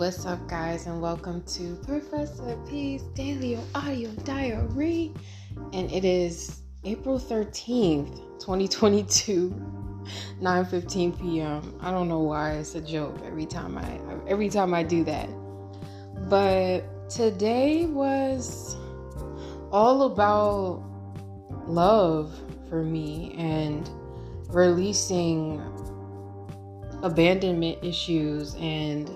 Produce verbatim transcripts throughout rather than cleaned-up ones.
what's up, guys, and welcome to Professor P's Daily Audio Diary. And it is April thirteenth, twenty twenty-two, nine fifteen p.m. I don't know why it's a joke every time I every time I do that. But today was all about love for me and releasing abandonment issues and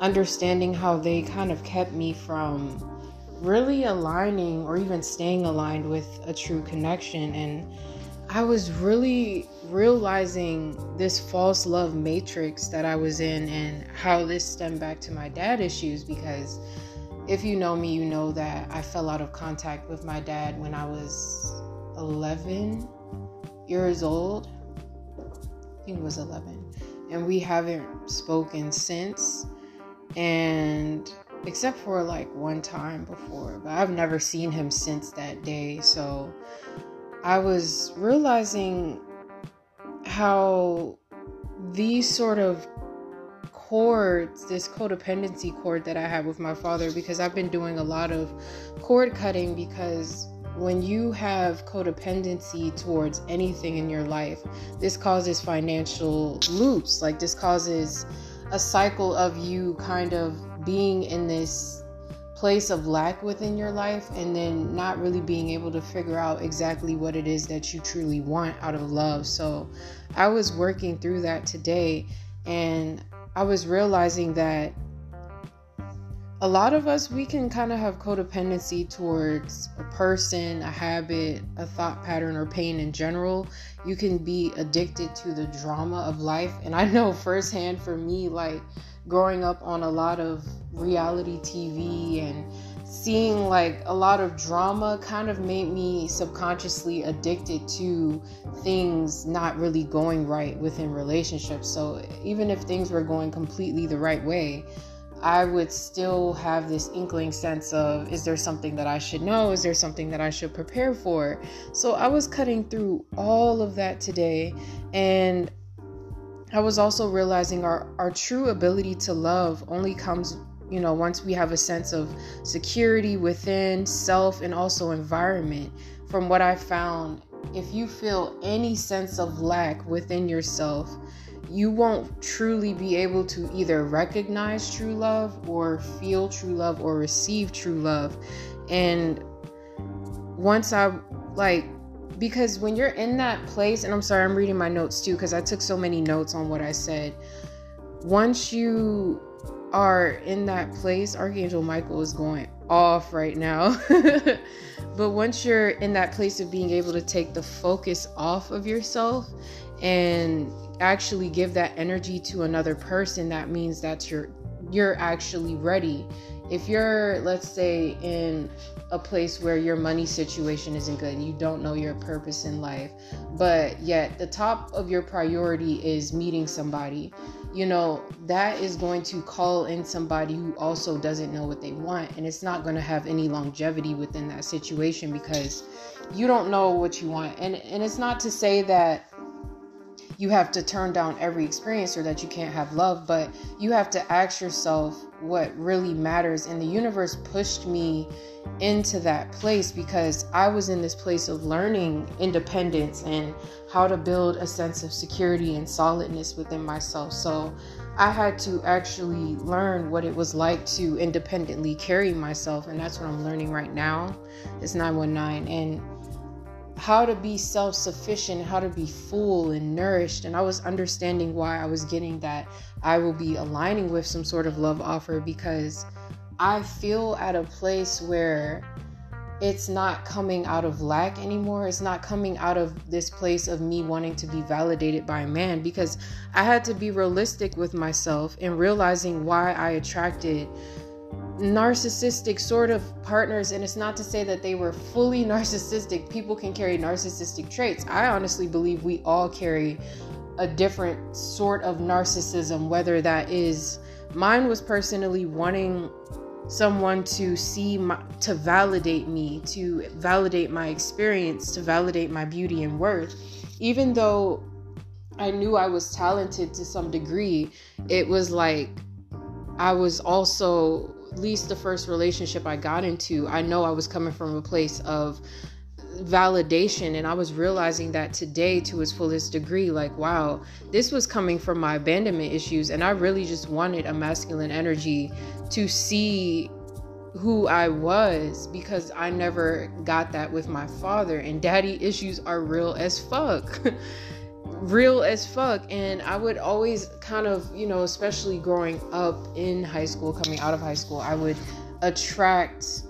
understanding how they kind of kept me from really aligning or even staying aligned with a true connection. And I was really realizing this false love matrix that I was in and how this stemmed back to my dad issues, because if you know me, you know that I fell out of contact with my dad when I was eleven years old. I think it was eleven. And we haven't spoken since, and except for like one time before, but I've never seen him since that day. So I was realizing how these sort of chords, this codependency chord that I had with my father, because I've been doing a lot of cord cutting, because when you have codependency towards anything in your life, this causes financial loops. Like, this causes a cycle of you kind of being in this place of lack within your life and then not really being able to figure out exactly what it is that you truly want out of love. So I was working through that today, and I was realizing that a lot of us, we can kind of have codependency towards a person, a habit, a thought pattern, or pain in general. You can be addicted to the drama of life. And I know firsthand for me, like growing up on a lot of reality T V and seeing like a lot of drama kind of made me subconsciously addicted to things not really going right within relationships. So even if things were going completely the right way, I would still have this inkling sense of, is there something that I should know? Is there something that I should prepare for? So I was cutting through all of that today. And I was also realizing our, our true ability to love only comes, you know, once we have a sense of security within self and also environment. From what I found, if you feel any sense of lack within yourself, you won't truly be able to either recognize true love or feel true love or receive true love. And once I like, because when you're in that place, and I'm sorry, I'm reading my notes too, because I took so many notes on what I said. Once you are in that place, Archangel Michael is going off right now. But once you're in that place of being able to take the focus off of yourself and actually give that energy to another person, that means that you're you're actually ready. If you're, let's say, in a place where your money situation isn't good, you don't know your purpose in life, but yet the top of your priority is meeting somebody, you know, that is going to call in somebody who also doesn't know what they want, and it's not going to have any longevity within that situation because you don't know what you want. And and it's not to say that you have to turn down every experience or that you can't have love, but you have to ask yourself what really matters. And the universe pushed me into that place because I was in this place of learning independence and how to build a sense of security and solidness within myself. So I had to actually learn what it was like to independently carry myself. And that's what I'm learning right now. It's nine one nine. And how to be self-sufficient, how to be full and nourished. And I was understanding why I was getting that I will be aligning with some sort of love offer, because I feel at a place where it's not coming out of lack anymore. It's not coming out of this place of me wanting to be validated by a man, because I had to be realistic with myself and realizing why I attracted narcissistic sort of partners. And it's not to say that they were fully narcissistic. People can carry narcissistic traits. I honestly believe we all carry a different sort of narcissism, whether that is, mine was personally wanting someone to see my, to validate me, to validate my experience, to validate my beauty and worth. Even though I knew I was talented to some degree, it was like, I was also, at least the first relationship I got into, I know I was coming from a place of validation, and I was realizing that today to its fullest degree, like, wow, this was coming from my abandonment issues, and I really just wanted a masculine energy to see who I was, because I never got that with my father, and daddy issues are real as fuck. real as fuck. And I would always kind of, you know, especially growing up in high school, coming out of high school, I would attract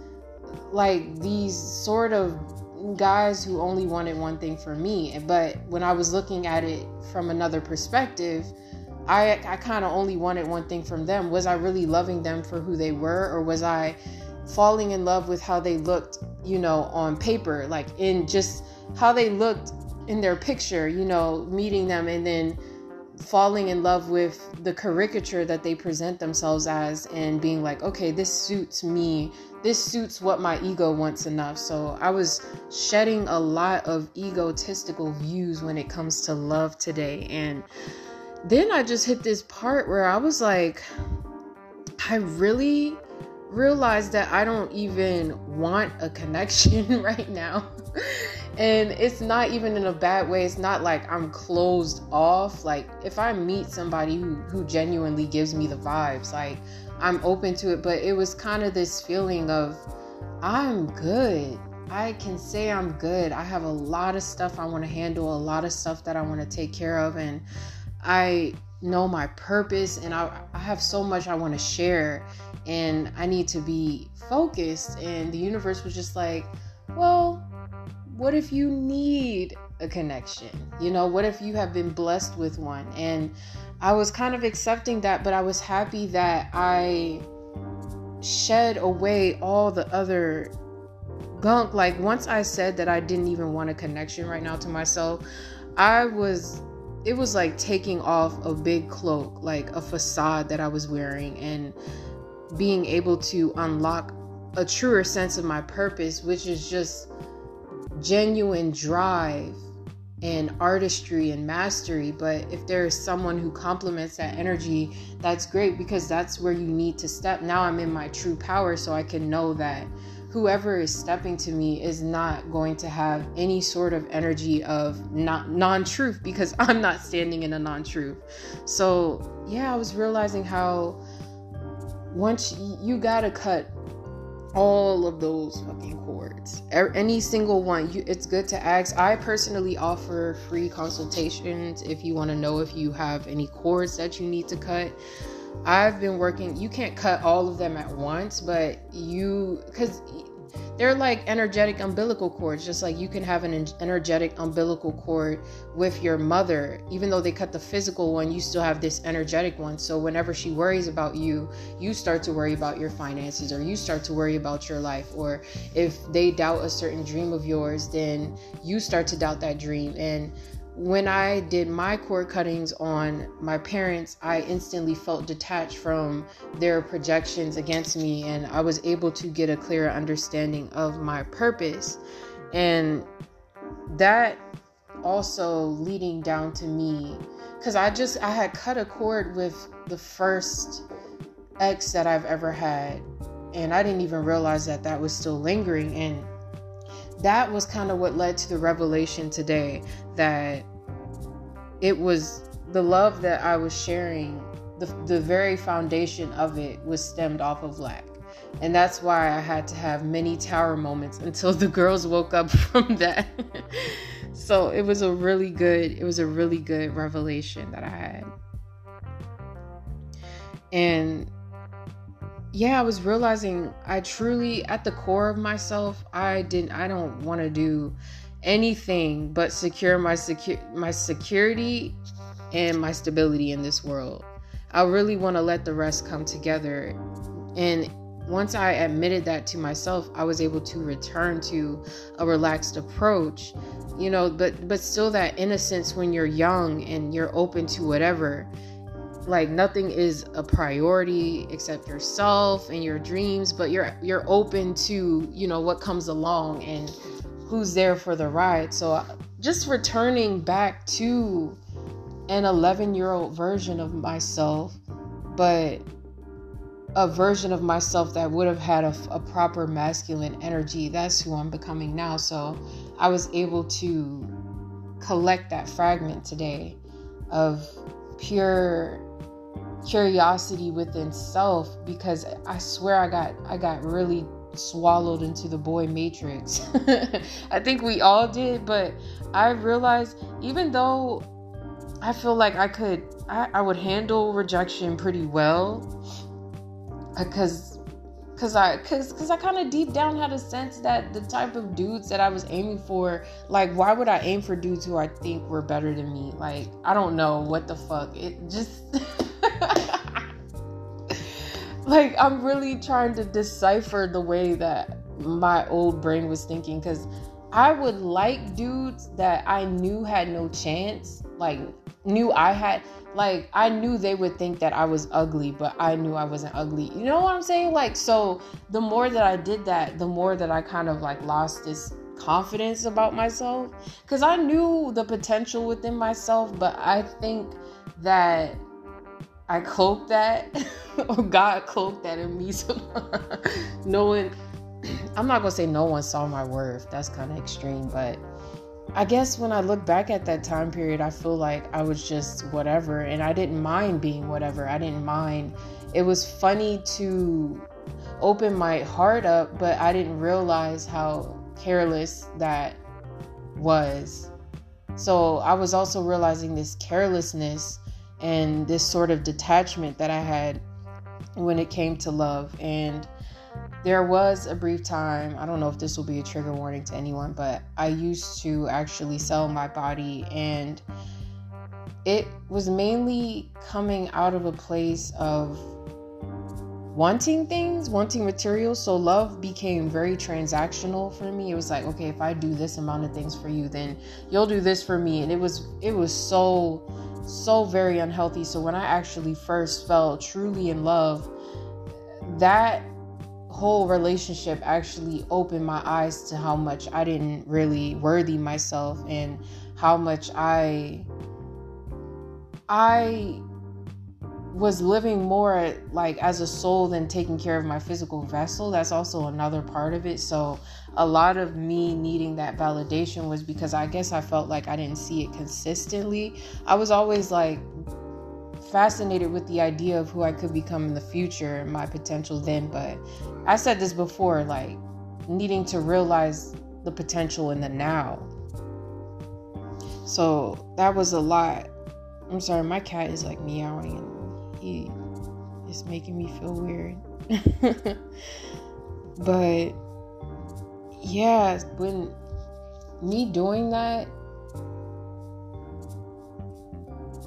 like these sort of guys who only wanted one thing for me. But when I was looking at it from another perspective, I, I kind of only wanted one thing from them. Was I really loving them for who they were? Or was I falling in love with how they looked, you know, on paper, like in just how they looked in their picture, you know, meeting them and then falling in love with the caricature that they present themselves as and being like, okay, this suits me. This suits what my ego wants enough. So I was shedding a lot of egotistical views when it comes to love today. And then I just hit this part where I was like, I really realized that I don't even want a connection right now. And it's not even in a bad way. It's not like I'm closed off. Like if I meet somebody who, who genuinely gives me the vibes, like I'm open to it. But it was kind of this feeling of I'm good. I can say I'm good. I have a lot of stuff I want to handle, a lot of stuff that I want to take care of. And I know my purpose, and I, I have so much I want to share, and I need to be focused. And the universe was just like, well, what if you need a connection? You know, what if you have been blessed with one? And I was kind of accepting that, but I was happy that I shed away all the other gunk. Like once I said that I didn't even want a connection right now to myself, I was it was like taking off a big cloak, like a facade that I was wearing, and being able to unlock a truer sense of my purpose, which is just genuine drive and artistry and mastery. But if there is someone who complements that energy, that's great, because that's where you need to step. Now I'm in my true power, so I can know that whoever is stepping to me is not going to have any sort of energy of not non-truth, because I'm not standing in a non-truth. So yeah, I was realizing how once you, you gotta cut all of those fucking cords, any single one. You, it's good to ask. I personally offer free consultations if you want to know if you have any cords that you need to cut. I've been working, you can't cut all of them at once, but you, because they're like energetic umbilical cords, just like you can have an energetic umbilical cord with your mother. Even though they cut the physical one, you still have this energetic one. So whenever she worries about you, you start to worry about your finances, or you start to worry about your life. Or if they doubt a certain dream of yours, then you start to doubt that dream. And when I did my cord cuttings on my parents, I instantly felt detached from their projections against me, and I was able to get a clearer understanding of my purpose. And that also leading down to me, because I just, I had cut a cord with the first ex that I've ever had, and I didn't even realize that that was still lingering. And that was kind of what led to the revelation today, that it was the love that I was sharing, the, the very foundation of it was stemmed off of lack. And that's why I had to have many tower moments until the girls woke up from that. So it was a really good, it was a really good revelation that I had. And yeah, I was realizing I truly, at the core of myself, I didn't, I don't want to do anything but secure my secure my security and my stability in this world. I really want to let the rest come together. And once I admitted that to myself, I was able to return to a relaxed approach, you know, but, but still that innocence when you're young and you're open to whatever. Like nothing is a priority except yourself and your dreams, but you're you're open to, you know, what comes along and who's there for the ride. So just returning back to an eleven-year-old version of myself, but a version of myself that would have had a, a proper masculine energy. That's who I'm becoming now. So I was able to collect that fragment today of pure curiosity within self, because I swear I got I got really swallowed into the boy matrix. I think we all did, but I realized, even though I feel like I could I, I would handle rejection pretty well, because because I because because I kind of deep down had a sense that the type of dudes that I was aiming for, like, why would I aim for dudes who I think were better than me? Like, I don't know what the fuck. It just like, I'm really trying to decipher the way that my old brain was thinking, because I would like dudes that I knew had no chance, like knew I had, like, I knew they would think that I was ugly, but I knew I wasn't ugly. You know what I'm saying? Like, so the more that I did that, the more that I kind of like lost this confidence about myself, because I knew the potential within myself, but I think that I cloaked that, or God cloaked that in me. So no one, I'm not gonna say no one saw my worth. That's kind of extreme, but I guess when I look back at that time period, I feel like I was just whatever, and I didn't mind being whatever. I didn't mind. It was funny to open my heart up, but I didn't realize how careless that was. So I was also realizing this carelessness and this sort of detachment that I had when it came to love. And there was a brief time, I don't know if this will be a trigger warning to anyone, but I used to actually sell my body, and it was mainly coming out of a place of wanting things, wanting material. So love became very transactional for me. It was like, okay, if I do this amount of things for you, then you'll do this for me. And it was, it was so, so very unhealthy. So when I actually first fell truly in love, that whole relationship actually opened my eyes to how much I didn't really worthy myself, and how much I I was living more like as a soul than taking care of my physical vessel. That's also another part of it. So a lot of me needing that validation was because I guess I felt like I didn't see it consistently. I was always like fascinated with the idea of who I could become in the future and my potential then, but I said this before, like needing to realize the potential in the now. So that was a lot. I'm sorry, my cat is like meowing and he is making me feel weird. But yeah, when me doing that,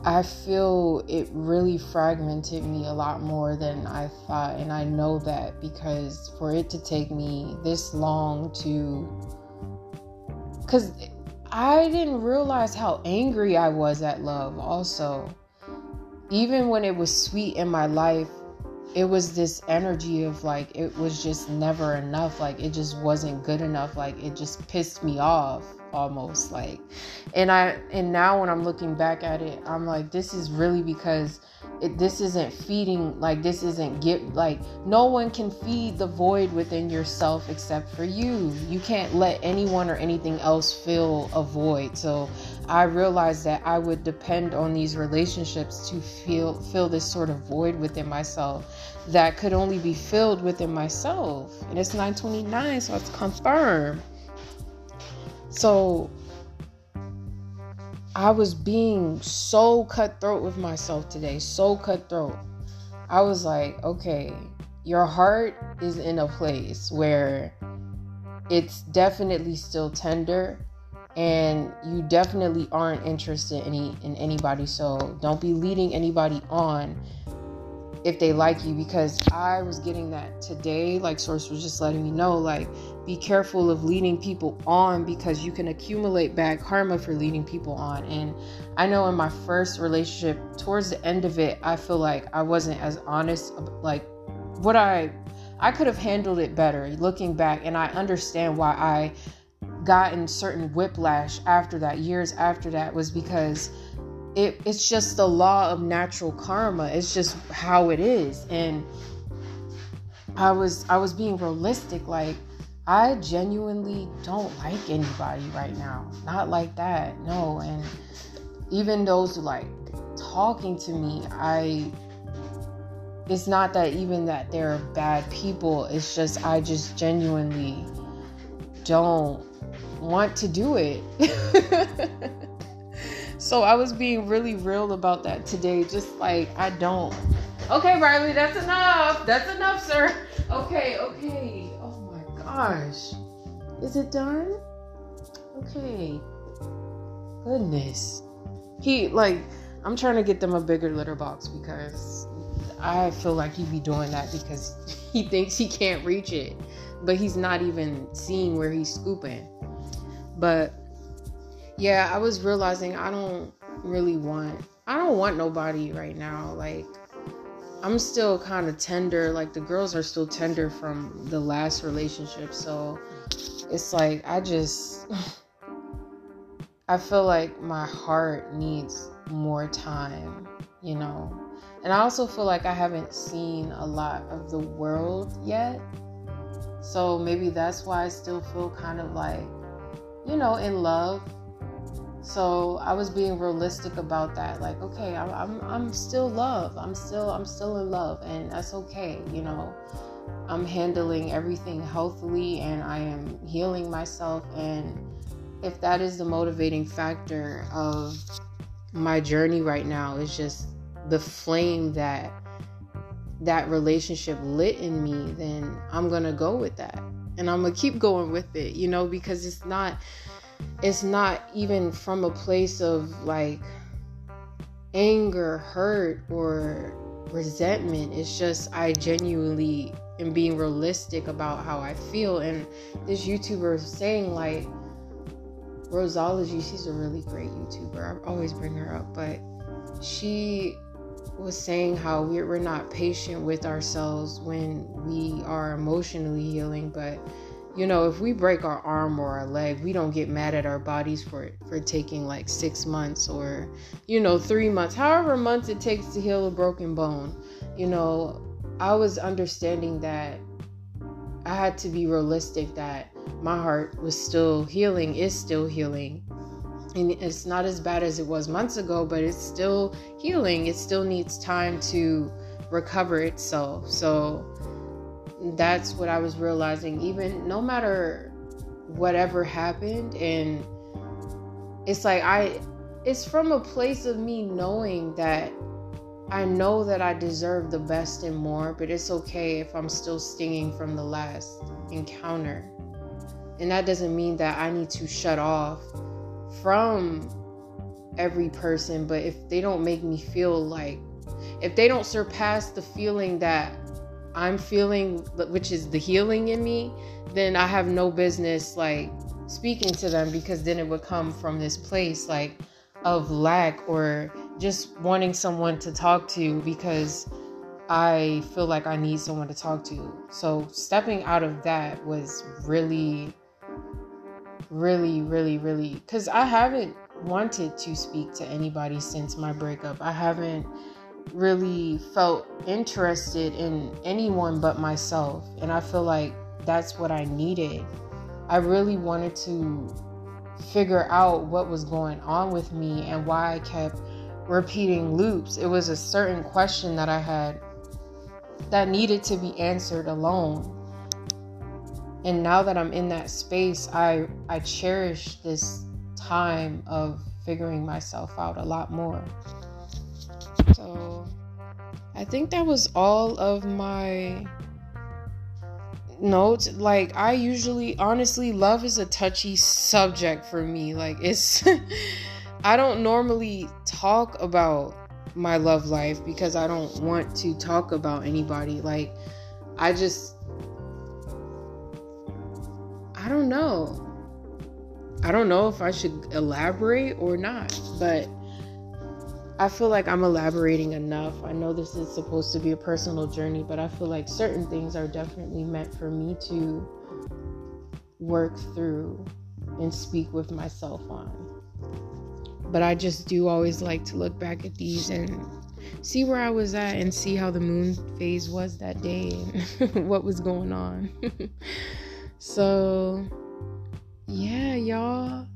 I feel it really fragmented me a lot more than I thought. And I know that because for it to take me this long to... Because I didn't realize how angry I was at love also. Even when it was sweet in my life, it was this energy of like, it was just never enough. Like, it just wasn't good enough. Like, it just pissed me off almost, like, and I, and now when I'm looking back at it, I'm like, this is really because it, this isn't feeding, like, this isn't get, like, no one can feed the void within yourself except for you. You can't let anyone or anything else fill a void. So I realized that I would depend on these relationships to feel, fill this sort of void within myself that could only be filled within myself. And it's nine twenty-nine, so it's confirmed. So I was being so cutthroat with myself today, so cutthroat. I was like, okay, your heart is in a place where it's definitely still tender and you definitely aren't interested in, any, in anybody. So don't be leading anybody on if they like you, because I was getting that today. Like, source was just letting me know, like, be careful of leading people on, because you can accumulate bad karma for leading people on. And I know in my first relationship, towards the end of it, I feel like I wasn't as honest. Like, what I I could have handled it better looking back, and I understand why I got in certain whiplash after that, years after that, was because It, it's just the law of natural karma. It's just how it is. And I was I was being realistic. Like, I genuinely don't like anybody right now. Not like that, no. And even those who like talking to me, I it's not that even that they're bad people. It's just I just genuinely don't want to do it. So I was being really real about that today. Just like, I don't. Okay, Riley, that's enough. That's enough, sir. Okay, okay. Oh my gosh. Is it done? Okay. Goodness. He, like, I'm trying to get them a bigger litter box because I feel like he'd be doing that because he thinks he can't reach it. But he's not even seeing where he's scooping. But yeah, I was realizing I don't really want, I don't want nobody right now. Like, I'm still kind of tender. Like, the girls are still tender from the last relationship. So it's like, I just, I feel like my heart needs more time, you know? And I also feel like I haven't seen a lot of the world yet. So maybe that's why I still feel kind of like, you know, in love. So I was being realistic about that. Like, okay, I'm, I'm, I'm still love. I'm still, I'm still in love, and that's okay. You know, I'm handling everything healthily, and I am healing myself. And if that is the motivating factor of my journey right now, it's just the flame that that relationship lit in me, then I'm going to go with that. And I'm going to keep going with it, you know, because it's not, it's not even from a place of like anger, hurt, or resentment. It's just, I genuinely am being realistic about how I feel. And this YouTuber is saying, like, Roseology, she's a really great YouTuber. I always bring her up, but she was saying how we're, we're not patient with ourselves when we are emotionally healing. But, you know, if we break our arm or our leg, we don't get mad at our bodies for for taking like six months or, you know, three months, however months it takes to heal a broken bone. You know, I was understanding that I had to be realistic that my heart was still healing, is still healing. And it's not as bad as it was months ago, but it's still healing. It still needs time to recover itself. So that's what I was realizing. Even no matter whatever happened, and it's like I, it's from a place of me knowing that I know that I deserve the best and more, but it's okay if I'm still stinging from the last encounter. And that doesn't mean that I need to shut off from every person, but if they don't make me feel like, if they don't surpass the feeling that I'm feeling, which is the healing in me, then I have no business like speaking to them, because then it would come from this place like of lack or just wanting someone to talk to because I feel like I need someone to talk to. So stepping out of that was really Really, really, really, because I haven't wanted to speak to anybody since my breakup. I haven't really felt interested in anyone but myself. And I feel like that's what I needed. I really wanted to figure out what was going on with me and why I kept repeating loops. It was a certain question that I had that needed to be answered alone. And now that I'm in that space, I, I cherish this time of figuring myself out a lot more. So I think that was all of my notes. Like, I usually, honestly, love is a touchy subject for me. Like, it's, I don't normally talk about my love life because I don't want to talk about anybody. Like, I just... I don't know. I don't know if I should elaborate or not, but I feel like I'm elaborating enough. I know this is supposed to be a personal journey, but I feel like certain things are definitely meant for me to work through and speak with myself on. But I just do always like to look back at these and see where I was at and see how the moon phase was that day and what was going on. So, yeah, y'all,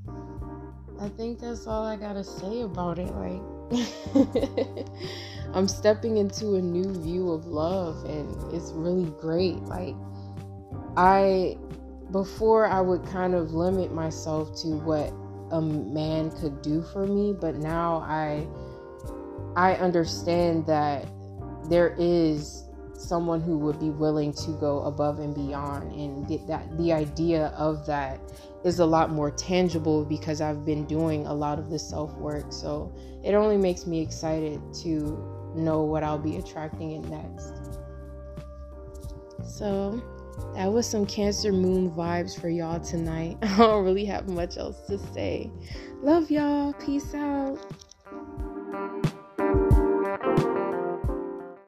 I think that's all I gotta say about it. Like, I'm stepping into a new view of love, and it's really great. Like, I, before I would kind of limit myself to what a man could do for me, but now I, I understand that there is someone who would be willing to go above and beyond, and th- that the idea of that is a lot more tangible because I've been doing a lot of the self-work. So it only makes me excited to know what I'll be attracting in next. So that was some Cancer Moon vibes for y'all tonight. I don't really have much else to say. Love y'all. Peace out.